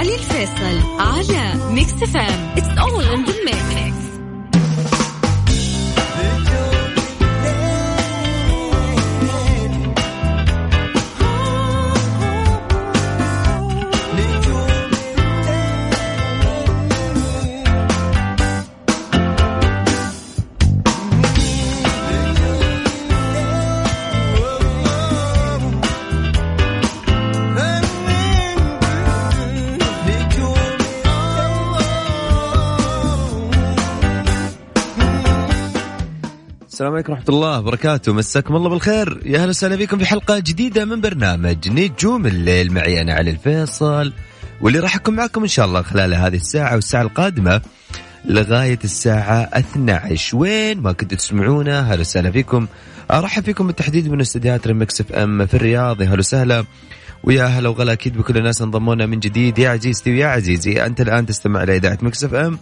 علي الفيصل على ميكس FM. It's all in the mix. السلام عليكم ورحمة الله وبركاته، مساكم الله بالخير، يا أهلا وسهلا بكم في حلقة جديدة من برنامج نجوم الليل. معي أنا علي الفيصل، واللي راح أكون معكم إن شاء الله خلال هذه الساعة والساعة القادمة لغاية الساعة 12، وين ما كنتوا تسمعونا. هلا وسهلا فيكم، أرحب فيكم بالتحديد من استديوهات ريمكس اف ام في الرياض. هلا وسهلا ويا هلا وغلا أكيد بكل الناس انضمونا من جديد. يا عزيزتي ويا عزيزي، أنت الآن تستمع إلى إذاعة ميكس اف ام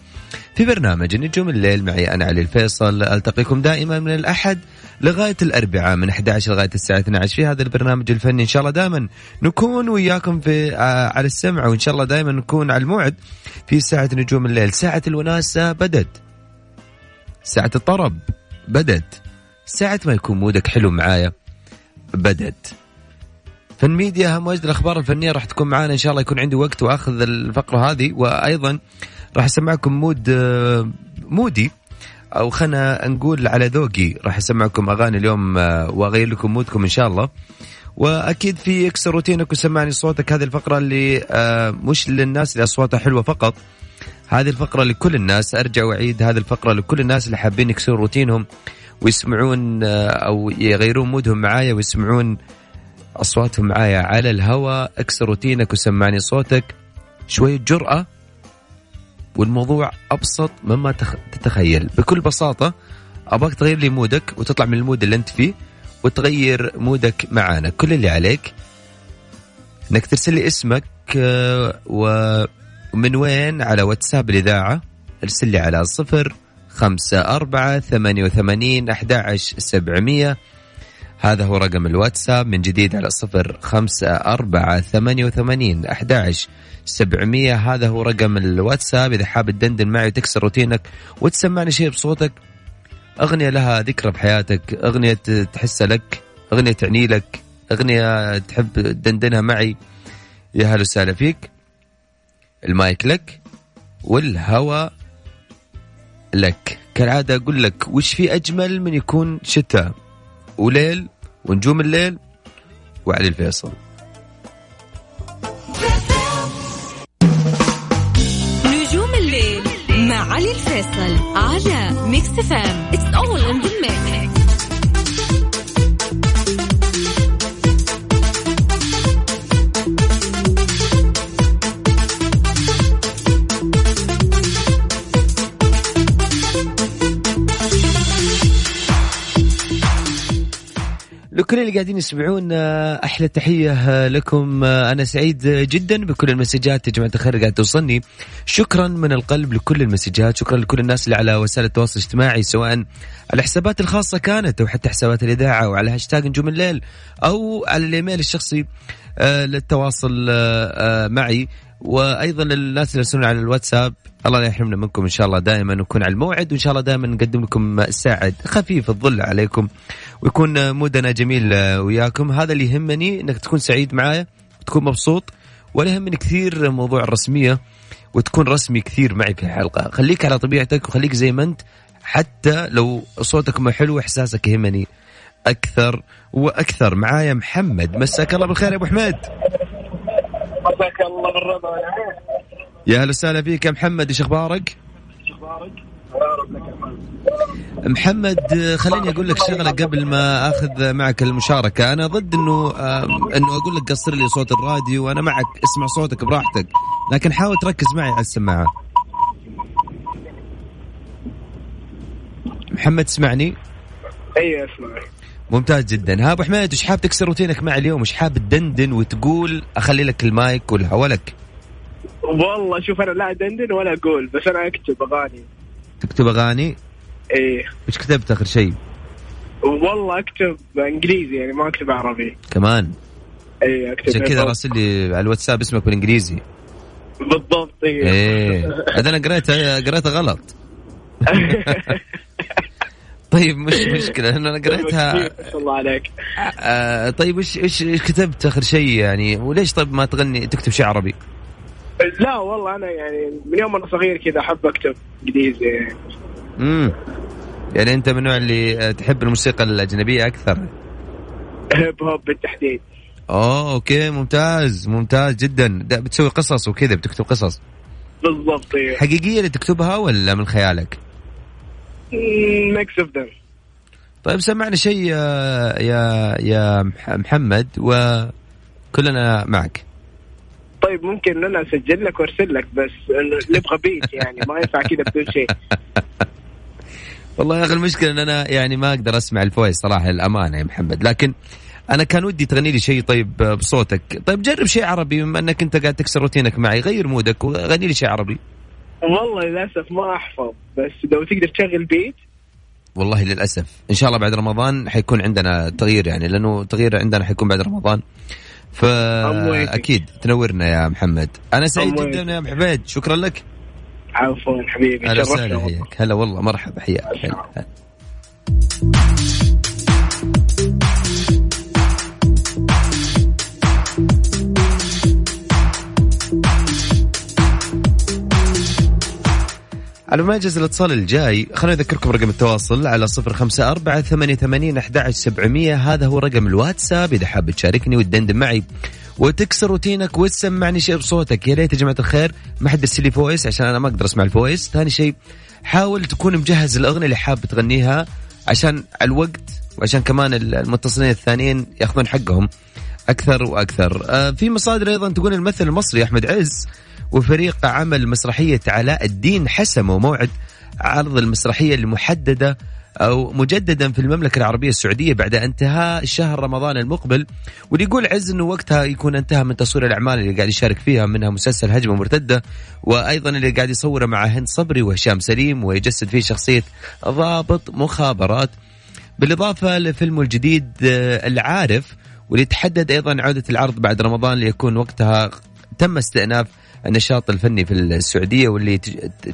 في برنامج نجوم الليل، معي أنا علي الفيصل. ألتقيكم دائما من الأحد لغاية الأربعاء من 11 لغاية الساعة 12 في هذا البرنامج الفني. إن شاء الله دائما نكون وياكم في على السمع، وإن شاء الله دائما نكون على الموعد في ساعة نجوم الليل. ساعة الوناسة بدت، ساعة الطرب بدت، ساعة ما يكون مودك حلو معايا بدت. فن ميديا أهم واجد الأخبار الفنية راح تكون معانا إن شاء الله، يكون عندي وقت وأخذ الفقرة هذه، وأيضا راح أسمعكم مودي أو خلنا نقول على ذوقي، راح أسمعكم أغاني اليوم وأغير لكم مودكم إن شاء الله. وأكيد في يكسر روتينك وسمعني صوتك، هذه الفقرة اللي مش للناس اللي أصواتها حلوة فقط، هذه الفقرة لكل الناس. أرجع وأعيد، هذه الفقرة لكل الناس اللي حابين يكسروا روتينهم ويسمعون أو يغيرون مودهم معايا ويسمعون أصواتهم معايا على الهواء. اكسر روتينك وسمعني صوتك، شوية جرأة والموضوع أبسط مما تتخيل. بكل بساطة أباك تغير لي مودك وتطلع من المود اللي أنت فيه وتغير مودك معانا. كل اللي عليك أنك ترسل لي اسمك ومن وين على واتساب الإذاعة. ارسل لي على 0548811700، هذا هو رقم الواتساب. من جديد على 0548811700، هذا هو رقم الواتساب. إذا حاب تدندن معي وتكسر روتينك وتسمعني شيء بصوتك، أغنية لها ذكرى بحياتك، أغنية تحسها لك، أغنية تعني لك، أغنية تحب تدندنها معي، يا هلا وسهلا فيك. المايك لك والهوى لك. كالعادة أقول لك، وش في أجمل من يكون شتاء وليل ونجوم الليل وعلي الفيصل. نجوم الليل مع علي الفيصل على ميكس FM. It's all in the mix. لكل اللي قاعدين يسمعون أحلى تحية لكم. أنا سعيد جدا بكل المسجات يا جماعة الخير قاعد توصلني. شكرا من القلب لكل المسجات، شكرا لكل الناس اللي على وسائل التواصل الاجتماعي، سواء على حسابات الخاصة كانت أو حتى حسابات الإذاعة أو على هاشتاج نجوم الليل أو على الإيميل الشخصي للتواصل معي، وأيضا للناس اللي يرسلون على الواتساب. الله لا يحرمنا منكم إن شاء الله، دائما نكون على الموعد، وإن شاء الله دائما نقدم لكم ساعد خفيف الظل عليكم، ويكون مودنا جميل وياكم. هذا اللي يهمني، إنك تكون سعيد معايا وتكون مبسوط، ولا يهمني كثير موضوع الرسمية وتكون رسمي كثير معي في الحلقة. خليك على طبيعتك وخليك زي ما أنت، حتى لو صوتك ما حلو إحساسك يهمني أكثر وأكثر. معايا محمد، مساك الله بالخير يا أبو حمد. مساك الله بالرضا يا عمي. يا هلا وسهلا فيك يا محمد، ايش اخبارك؟ محمد، خليني اقول لك شغله قبل ما اخذ معك المشاركه. انا ضد انه اقول لك قصر لي صوت الراديو، وانا معك اسمع صوتك براحتك، لكن حاول تركز معي على السماعه. محمد تسمعني؟ ايوه اسمعك. ممتاز جدا. ها ابو حميد، ايش حاب تكسر روتينك معي اليوم؟ ايش حاب تدندن وتقول؟ اخلي لك المايك والهوا لك. والله شوف، أنا لا أدندن ولا أقول، بس أنا أكتب أغاني. تكتب أغاني؟ إيه. وش كتبت آخر شيء؟ والله أكتب إنجليزي، يعني ما أكتب عربي كمان. إيه أكتب. عشان كذا راسل لي على الواتساب اسمك بالإنجليزي. بالضبط. ايه هذا انا قريتها غلط. طيب مش مشكلة أنا قريتها. الله عليك. طيب إيش كتبت آخر شيء يعني؟ وليش طيب ما تغني تكتب شيء عربي؟ لا والله أنا يعني من يوم أنا صغير كذا أحب أكتب إنجليزي. يعني أنت من النوع اللي تحب الموسيقى الأجنبية أكثر؟ هيب هوب بالتحديد. أوكي ممتاز جدا. ده بتسوي قصص وكذا، بتكتب قصص؟ بالضبط. حقيقية اللي تكتبها ولا من خيالك؟ Mix FM. طيب سمعنا شيء يا محمد وكلنا معك. طيب ممكن أنا أسجل لك وأرسل لك، بس نبغى بيت يعني ما ينفع كذا بدون شيء. والله يا أخي المشكلة أن أنا يعني ما أقدر أسمع الفويس صراحة الأمانة يا محمد، لكن أنا كان ودي تغني لي شيء طيب بصوتك. طيب جرب شيء عربي بما أنك أنت قاعد تكسر روتينك معي، غير مودك وغني لي شيء عربي. والله للأسف ما أحفظ، بس لو تقدر تشغل بيت. والله للأسف إن شاء الله بعد رمضان حيكون عندنا تغيير، يعني لأنه تغيير عندنا حيكون بعد رمضان، فأكيد تنورنا يا محمد. أنا سعيد جدا يا محمد، شكرا لك. عفوا حبيبي، شرفتنا والله. هلا والله مرحبا، حياك. على مجلس الاتصال الجاي خلينا نذكركم رقم التواصل على 0548811700. هذا هو رقم الواتساب إذا حاب تشاركني وتدندن معي وتكسر روتينك وتسمعني شيء بصوتك. يا ريت يا جماعة الخير ما حد يرسل لي فويس عشان أنا ما أقدر أسمع الفويس. ثاني شيء حاول تكون مجهز الأغنية اللي حاب تغنيها عشان الوقت، وعشان كمان المتصلين الثانيين يأخذون حقهم أكثر وأكثر. في مصادر أيضا تقول الممثل المصري أحمد عز وفريق عمل مسرحية علاء الدين حسموا موعد عرض المسرحية المحددة أو مجددا في المملكة العربية السعودية بعد انتهاء شهر رمضان المقبل، واللي يقول عز أنه وقتها يكون انتهى من تصوير الأعمال اللي قاعد يشارك فيها، منها مسلسل هجمة مرتدة، وأيضا اللي قاعد يصوره مع هند صبري وهشام سليم ويجسد فيه شخصية ضابط مخابرات، بالإضافة لفيلمه الجديد العارف، واللي تحدد أيضا عودة العرض بعد رمضان ليكون وقتها تم استئناف النشاط الفني في السعودية، واللي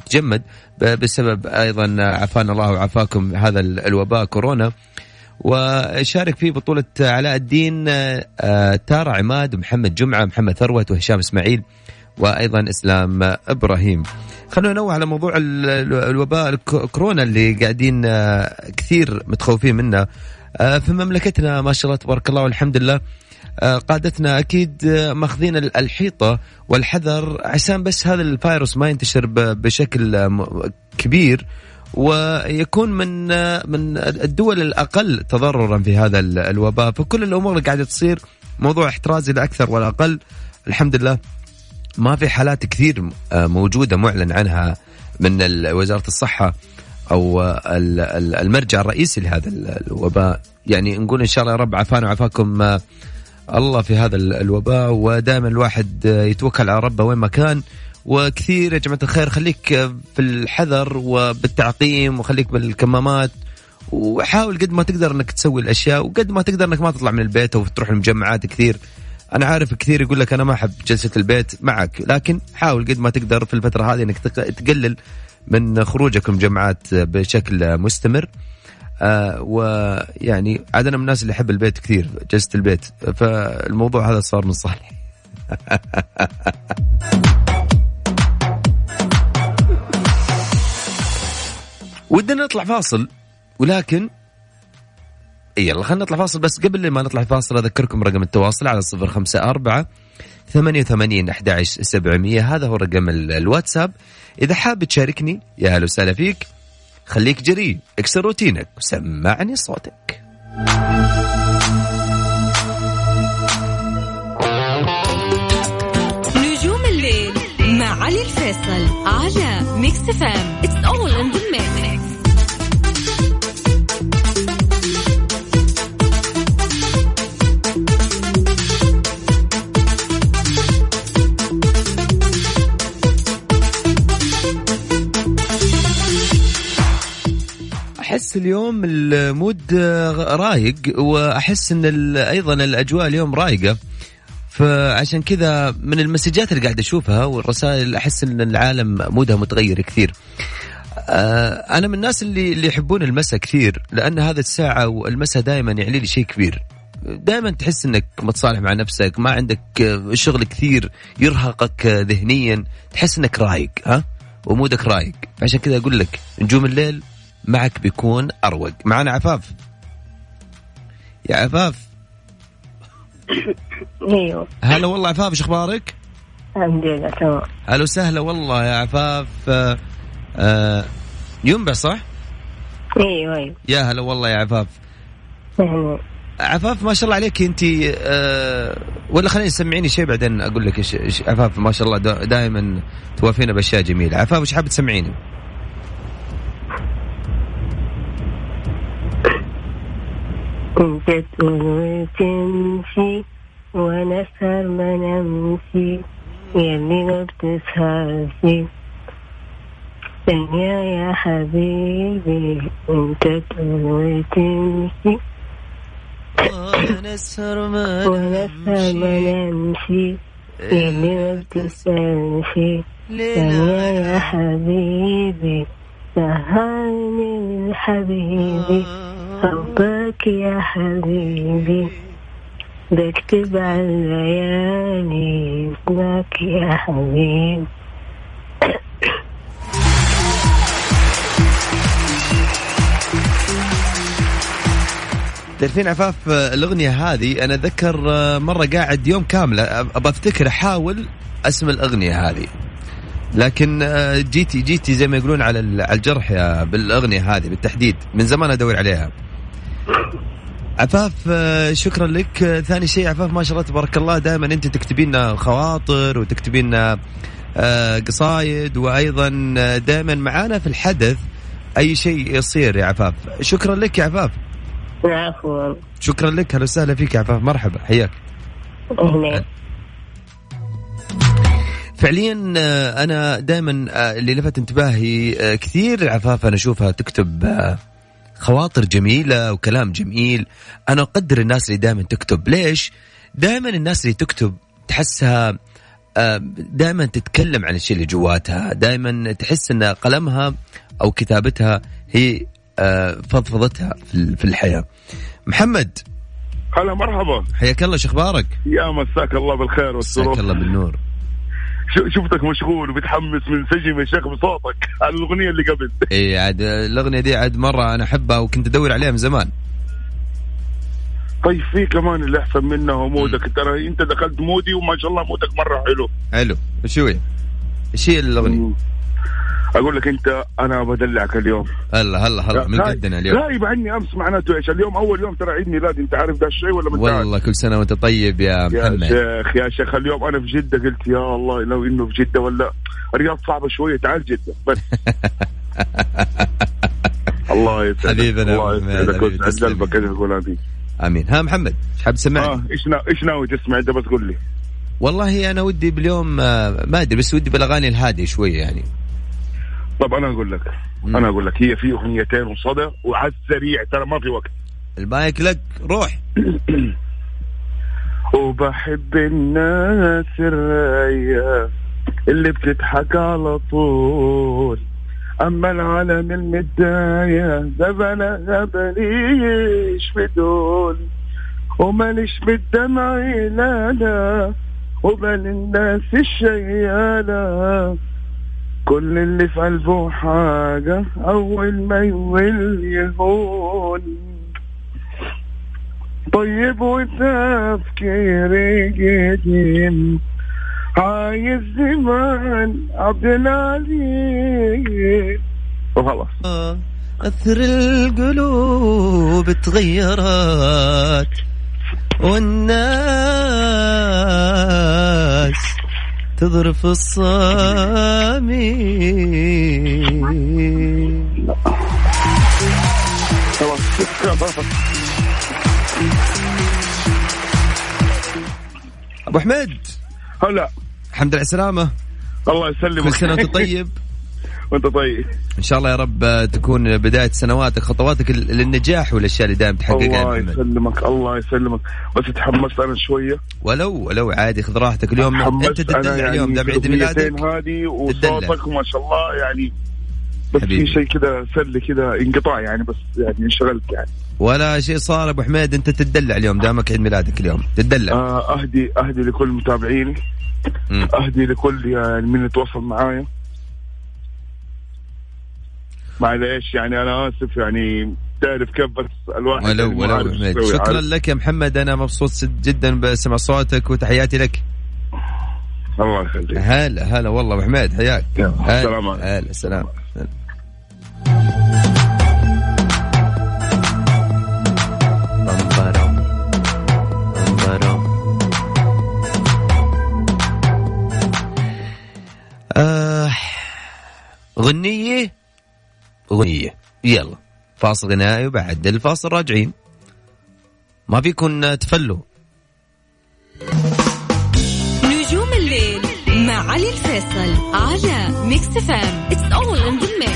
تجمد بسبب أيضا عافانا الله وعافاكم هذا الوباء كورونا. وشارك فيه بطولة علاء الدين تارة عماد ومحمد جمعة محمد ثروت وهشام إسماعيل وأيضا إسلام إبراهيم. خلونا ننوه على موضوع الوباء الكورونا اللي قاعدين كثير متخوفين منه في مملكتنا، ما شاء الله تبارك الله والحمد لله. قادتنا أكيد ماخذين الحيطة والحذر عشان بس هذا الفيروس ما ينتشر بشكل كبير، ويكون من الدول الأقل تضررا في هذا الوباء. فكل الأمور اللي قاعدة تصير موضوع احترازي لا أكثر ولا أقل. الحمد لله ما في حالات كثير موجودة معلن عنها من وزارة الصحة أو المرجع الرئيسي لهذا الوباء. يعني نقول إن شاء الله يا رب عافانا وعافاكم الله في هذا الوباء، ودائما الواحد يتوكل على ربه وين ما كان. وكثير يا جماعة الخير خليك في الحذر وبالتعقيم، وخليك بالكمامات، وحاول قد ما تقدر أنك تسوي الأشياء، وقد ما تقدر أنك ما تطلع من البيت وتروح المجمعات كثير. أنا عارف كثير يقول لك أنا ما أحب جلسة البيت معك، لكن حاول قد ما تقدر في الفترة هذه أنك تقلل من خروجك مجمعات بشكل مستمر. ويعني عاد أنا من الناس اللي أحب البيت كثير، جلسة البيت، فالموضوع هذا صار من صالحي. ودنا نطلع فاصل، ولكن يلا خلينا نطلع فاصل. بس قبل ما نطلع فاصل أذكركم رقم التواصل على 0548811700. هذا هو رقم الواتساب إذا حاب تشاركني. يا هلا وسهلا فيك، خليك جري، اكسر روتينك وسمعني صوتك. نجوم الليل مع علي الفيصل على ميكس فام. It's all in the mix. أحس اليوم المود رايق، وأحس أن أيضا الأجواء اليوم رايقة، فعشان كذا من المسجات اللي قاعد أشوفها والرسائل أحس أن العالم مودها متغير كثير. أنا من الناس اللي يحبون المساء كثير، لأن هذا الساعة والمساء دائما يعلي لي شيء كبير، دائما تحس أنك متصالح مع نفسك، ما عندك شغل كثير يرهقك ذهنيا، تحس أنك رايق ها ومودك رايق. عشان كذا أقول لك نجوم الليل معك بيكون أروق. معنا عفاف. يا عفاف. ايوه هلا والله عفاف، ايش اخبارك؟ الحمد لله تمام. هلا وسهلا والله يا عفاف. ينبع صح؟ ايوه. يا هلا والله يا عفاف. عفاف ما شاء الله عليك انت، ولا خليني سمعيني شيء بعدين اقول لك. عفاف ما شاء الله دائما توافينا باشياء جميله. عفاف ايش حابب تسمعيني؟ كنت تقول تمشي وانا اسهر ما نمشي، يلي ما بتسهر فيه ثانية يا حبيبي. انت تقول تمشي وانا اسهر ما نمشي، يلي ما بتسهر فيه ثانية يا حبيبي. سهرني حبيبي حبك يا حبيبي، بكتب على الليالي اسمك يا حبيبي. تعرفين عفاف الأغنية هذه أنا أتذكر مرة قاعد يوم كاملة أبغى أفتكر أحاول اسم الأغنية هذه، لكن جيتي زي ما يقولون على الجرح بالأغنية هذه بالتحديد، من زمان أدور عليها. عفاف شكرا لك. ثاني شيء عفاف ما شاء الله تبارك الله دائما أنت تكتبين خواطر وتكتبين قصايد، وأيضا دائما معانا في الحدث أي شيء يصير يا عفاف. شكرا لك يا عفاف. عفوا. شكرا لك. هلا وسهلا فيك يا عفاف. مرحبا حياك. فعليا أنا دائما اللي لفت انتباهي كثير عفاف، أنا أشوفها تكتب خواطر جميلة وكلام جميل. أنا أقدر الناس اللي دائما تكتب. ليش؟ دائما الناس اللي تكتب تحسها دائما تتكلم عن الشيء اللي جواتها، دائما تحس أن قلمها أو كتابتها هي فضفضتها في الحياة. محمد. هلا مرحبا. حياك الله، شخبارك؟ يا مساك الله بالخير والسرور. مساك الله بالنور. شفتك مشغول وبتحمس منسجم يا شيخ بصوتك على الأغنية اللي قبل. إيه عاد الأغنية دي عاد مرة أنا أحبها وكنت أدور عليها من زمان. طيب في كمان اللي أحسن منها مودك، ترى أنت دخلت مودي وما شاء الله مودك مرة حلو. حلو شوي شيء الأغنية. أقول لك أنت أنا بدلعك اليوم. هلا من قدنا اليوم. غايب عني أمس، معناته إيش اليوم؟ أول يوم ترى عيد ميلادي، أنت عارف ده الشيء ولا ما تعرف؟ والله كل سنة وأنت طيب يا محمد. يا شيخ اليوم أنا في جدة، قلت يا الله لو إنه في جدة ولا الرياض صعبة شوية، تعال جدة بس. الله يسعدك الله يسعدك ويسعد قلبك أنا أقول هذه. آمين. ها محمد إيش حاب تسمعني؟ إيش ناوي تسمع أنت؟ بس قول لي. والله أنا ودي باليوم ما أدري، بس ودي بالأغاني الهادية شوية يعني. طب أنا أقول لك هي في أغنيتين وصدى وعلى السريع، ترى ما في وقت، المايك لك روح. وبحب الناس الرايقة اللي بتضحك على طول، أما العالم المتضايق ده بليش بدول، وماليش بالدمع لا وبال الناس الشيالة، كل اللي في قلبه حاجة أول ما يول يهون، طيب وتفكير قديم عايز زمان عبد العليم وخلاص. أثر القلوب تغيرت والناس تظرف الصامي. أبو أحمد. هلا. الحمد لله على السلامة. الله يسلمك. كل سنة وأنت طيب. وانت طيب ان شاء الله يا رب تكون بدايه سنواتك خطواتك للنجاح والاشياء اللي دائما تحققها. الله يسلمك الله يسلمك. بس تحمست انا شويه ولو عادي خذ راحتك اليوم انت تدلع يعني اليوم دام عيد ميلادك هذه وصوتك ما شاء الله يعني بس حبيبي. في شيء كذا سله كذا انقطاع يعني بس يعني انشغلت يعني ولا شيء صار. ابو حميد انت تدلع اليوم دامك عيد ميلادك اليوم تدلع. اهدي لكل متابعيني اهدي لكل يعني من يتواصل معايا معليش يعني انا اسف يعني تعرف كيف بس الواحد ولو حميد. شكرا لك يا محمد انا مبسوط جدا بسمع صوتك وتحياتي لك. الله يخليك. هلا والله ابو حميد حياك. السلام عليكم. هلا السلام. غنية يلا فاصل غنائي وبعد الفاصل راجعين ما فيكن تفلوا. نجوم الليل مع علي الفيصل على ميكس FM. It's all in the mix.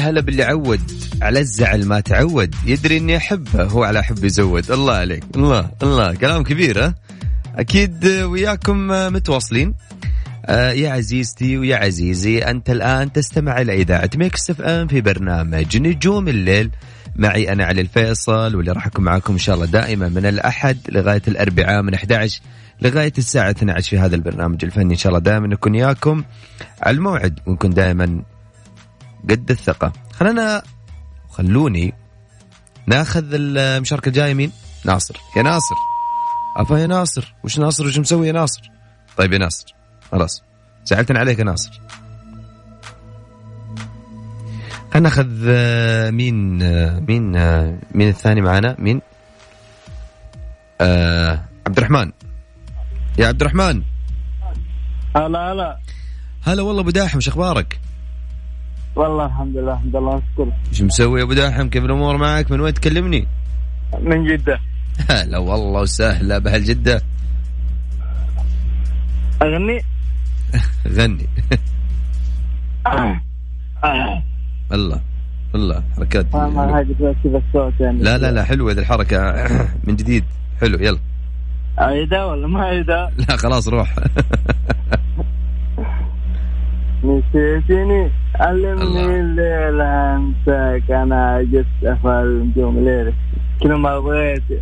هلا باللي عود على الزعل ما تعود يدري اني احبه هو على حبي زود. الله عليك الله كلام كبير. اكيد وياكم متواصلين يا عزيزتي ويا عزيزي. انت الان تستمع الى اذاعه ميكس اف ام في برنامج نجوم الليل معي انا علي الفيصل واللي راح اكون معاكم ان شاء الله دائما من الاحد لغايه الاربعاء من 11 لغايه الساعه 12 في هذا البرنامج الفني. ان شاء الله دائما نكون ياكم على الموعد ونكون دائما قد الثقة. خلوني ناخذ المشاركة الجاية. مين؟ ناصر. يا ناصر يا ناصر وش ناصر وش مسوي يا ناصر؟ طيب يا ناصر خلاص زعلتنا عليك يا ناصر. خلنا ناخذ مين الثاني معانا؟ مين؟ عبد الرحمن. يا عبد الرحمن هلا والله ابو داحم شخبارك؟ والله الحمد لله أشكر. شو مسوي يا أبو داحم؟ كيف الأمور معك؟ من وين تكلمني؟ من جدة. هلا والله وسهلا بأهل جدة. أغني غني. الله حركات ما هاجت كذا الصوت يعني. لا حلوة ذي الحركة من جديد حلو. يلا عيدا ولا ما عيدا؟ لا خلاص روح. نسيتني علمني الليل أنساك أنا جت أفعل نجوم ليلك كل ما بغيتي.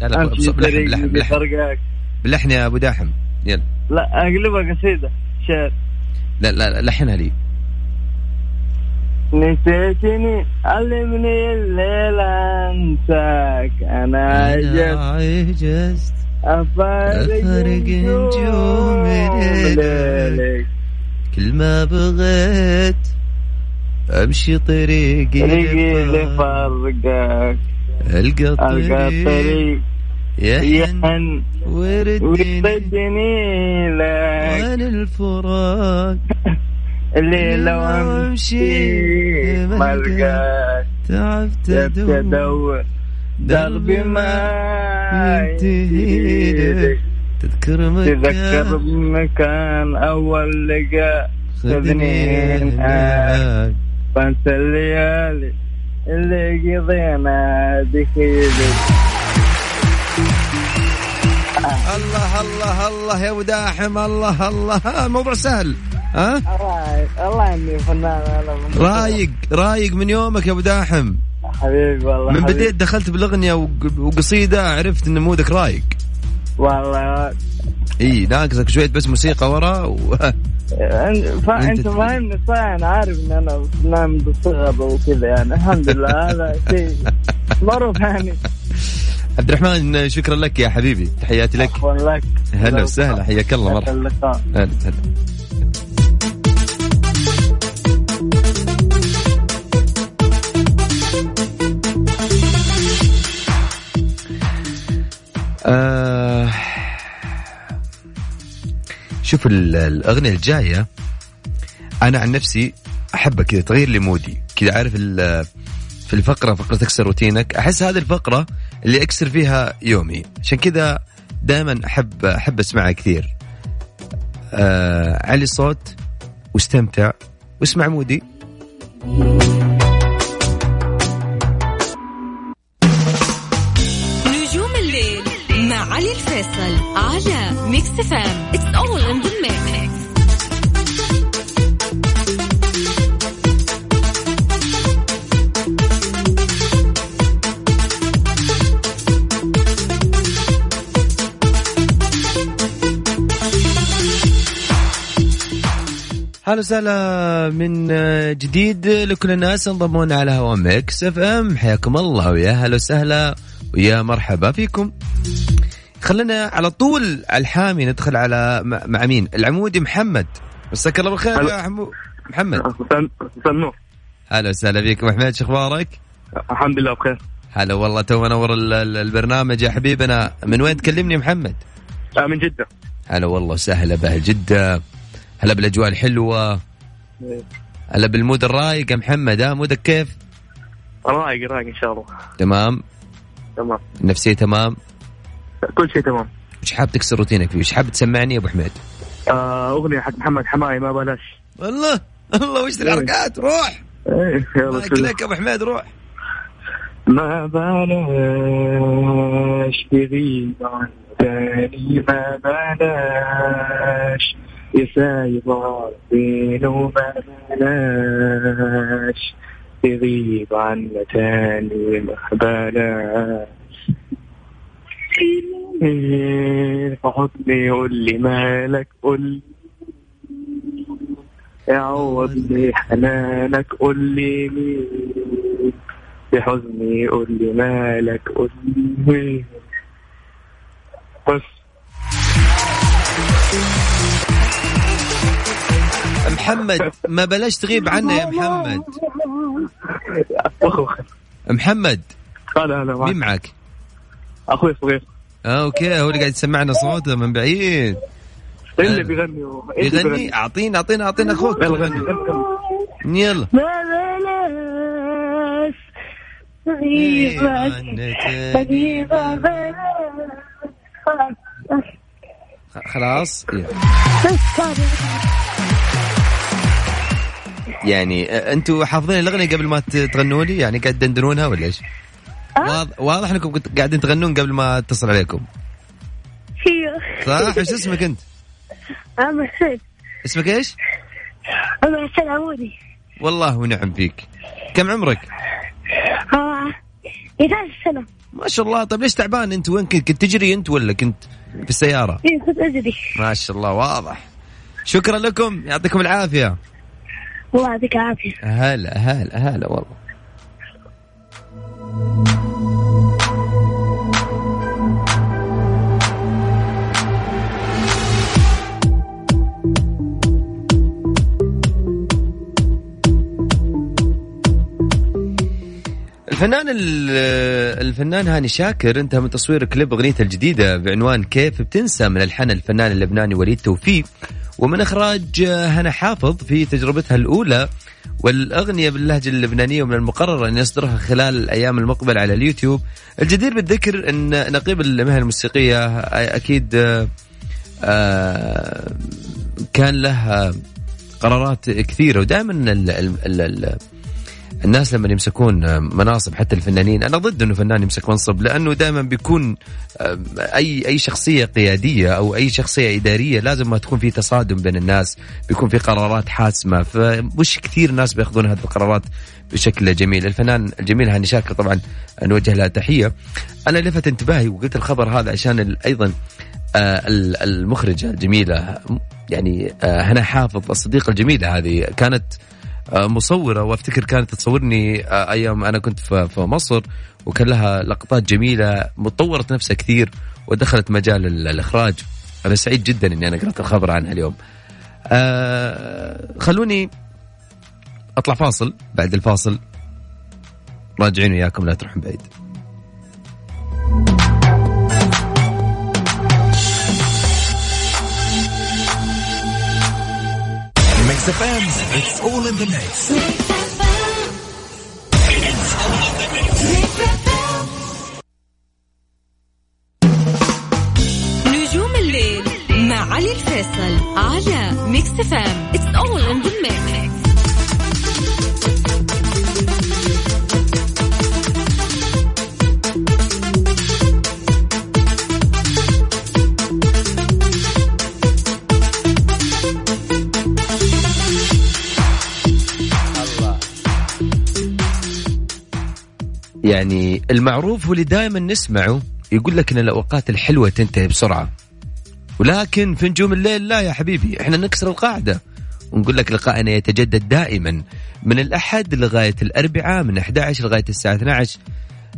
لا بلحن يا أبو داحم يلا. لا أقلبها قصيدة شعر. لا لحنها لي. نسيتني علمني الليل أنساك أنا جت أفعل نجوم ليلك كل ما بغيت أمشي طريقي لفرقك القطري يحن وردني عن الفراق اللي لو أمشي ما لقاك تعبت أدور دربي ما ينتهي تذكر مكان أول لقاء خذني معاك فانسى الليالي اللي قضينا دخيلك. الله يا وداحم الله الموضوع سهل. ها الله إني فنان رايق من يومك يا وداحم حبيبي والله. من بديت دخلت بالأغنية وقصيدة عرفت إن مودك رايق والله. إيه ناقصك شوية بس موسيقى ورا فأنت فاهمني صح. أنا عارف إن أنا نام بالصغب وكذا يعني الحمد لله هذا شيء ظروف يعني. عبد الرحمن شكرا لك يا حبيبي تحياتي لك. هلا وسهلا حياك الله مرحبا. هلا شوف الأغنية الجاية أنا عن نفسي أحبها كذا تغير لي مودي كذا، عارف في الفقرة فقرة تكسر روتينك، أحس هذه الفقرة اللي أكسر فيها يومي، عشان كذا دائما أحب أسمعها كثير. علي صوت واستمتع واسمع مودي. نجوم الليل مع علي الفيصل على ميكس FM. It's all in the mix. هلا وسهلا من جديد لكل الناس انضمونا على هوا ميكس اف ام، حياكم الله ويا هلا وسهلا ويا مرحبا فيكم. خلينا على طول على الحامي ندخل على مع مين؟ العمودي محمد، مساك الله بالخير يا محمد. هلا وسهلا فيك محمد، شو اخبارك؟ الحمد لله بخير. هلا والله تو نور البرنامج يا حبيبنا. من وين تكلمني محمد؟ من جدة. هلا والله سهلا به جدة، هلا بالاجواء الحلوه، هلا بالمود الرايق يا محمد. مودك كيف؟ رايق رايق ان شاء الله. تمام، النفسيه تمام، كل شيء تمام. وش حاب تكسر روتينك فيه؟ وش حاب تسمعني يا ابو حميد؟ اغنيه حق محمد حماي ما بلاش. الله الله وش الحركات. روح لك يا ابو حميد، روح. ما بلاش تغيب عن بالي، ما بلاش يسايب ربين، وما بلاش تغيب عنا تاني، ما بلاش فحطني، قولي مالك، قولي يعوضني حنانك، قولي مين بحزني، قولي مالك، قولي بس. محمد ما بلاش تغيب عنا يا محمد. محمد مين معك؟ أخوي صغير. أوكي، هو اللي قاعد يسمعنا صوته من بعيد. اللي بيغني يغني. أعطينا أخوك يلا. ما بلاش تغيب. خلاص يعني انتوا حافظين الاغنيه قبل ما تغنوا لي، يعني قاعد تدندنونها ولا ايش؟ واضح انكم قاعدين تغنون قبل ما اتصل عليكم. صح. ايش اسمك انت؟ انا حسين. اسمك ايش؟ انا حسين عمودي. والله ونعم فيك. كم عمرك؟ 11 سنه. ما شاء الله. طيب ليش تعبان انت؟ وين كنت تجري انت ولا كنت في السياره؟ كنت اجري. ما شاء الله، واضح. شكرا لكم، يعطيكم العافيه. الله يعطيك العافية. هلا هلا هلا والله. الفنان هاني شاكر انتهى من تصوير كليب أغنيته الجديدة بعنوان كيف بتنسى، من ألحان الفنان اللبناني وليد توفيق، ومن إخراج هنا حافظ في تجربتها الأولى، والأغنية باللهجة اللبنانية، ومن المقرر أن يصدرها خلال الأيام المقبلة على اليوتيوب. الجدير بالذكر أن نقيب المهنة الموسيقية أكيد كان لها قرارات كثيرة، ودائما الناس لما يمسكون مناصب، حتى الفنانين، أنا ضد أنه فنان يمسك منصب، لأنه دائما بيكون أي شخصية قيادية أو أي شخصية إدارية لازم ما تكون في تصادم بين الناس، بيكون في قرارات حاسمة، فمش كثير ناس بيأخذون هذه القرارات بشكل جميل. الفنان الجميل هاني شاكر طبعا نوجه لها تحية. أنا لفت انتباهي وقلت الخبر هذا عشان أيضا المخرجة الجميلة، يعني هنا حافظ الصديقة الجميلة هذه، كانت مصورة، وافتكر كانت تصورني أيام أنا كنت في مصر، وكان لها لقطات جميلة، مطورت نفسها كثير ودخلت مجال الإخراج. أنا سعيد جدا أني أنا قرأت الخبر عنها اليوم. خلوني أطلع فاصل، بعد الفاصل راجعين وياكم، لا تروحون بعيد. Mix FM, it's all in the mix. It's all in the mix. نجوم الليل مع علي الفيصل على Mix FM, it's all in the mix. يعني المعروف واللي دائما نسمعه يقول لك ان الاوقات الحلوه تنتهي بسرعه, ولكن في نجوم الليل لا يا حبيبي, احنا نكسر القاعده ونقول لك لقاءنا يتجدد دائما من الاحد لغايه الاربعاء من 11 لغايه الساعه 12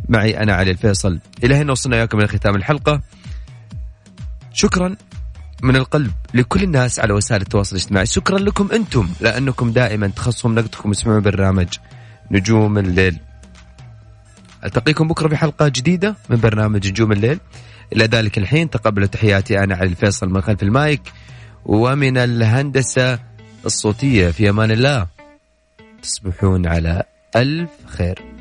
معي انا علي الفيصل. الى هنا وصلنا وياكم الى ختام الحلقه. شكرا من القلب لكل الناس على وسائل التواصل الاجتماعي, شكرا لكم انتم لانكم دائما تخصصون نقدكم واسمعوا برنامج نجوم الليل. ألتقيكم بكرة بحلقة جديدة من برنامج نجوم الليل. إلى ذلك الحين تقبلوا تحياتي أنا علي الفيصل من خلف المايك ومن الهندسة الصوتية. في أمان الله, تصبحون على ألف خير.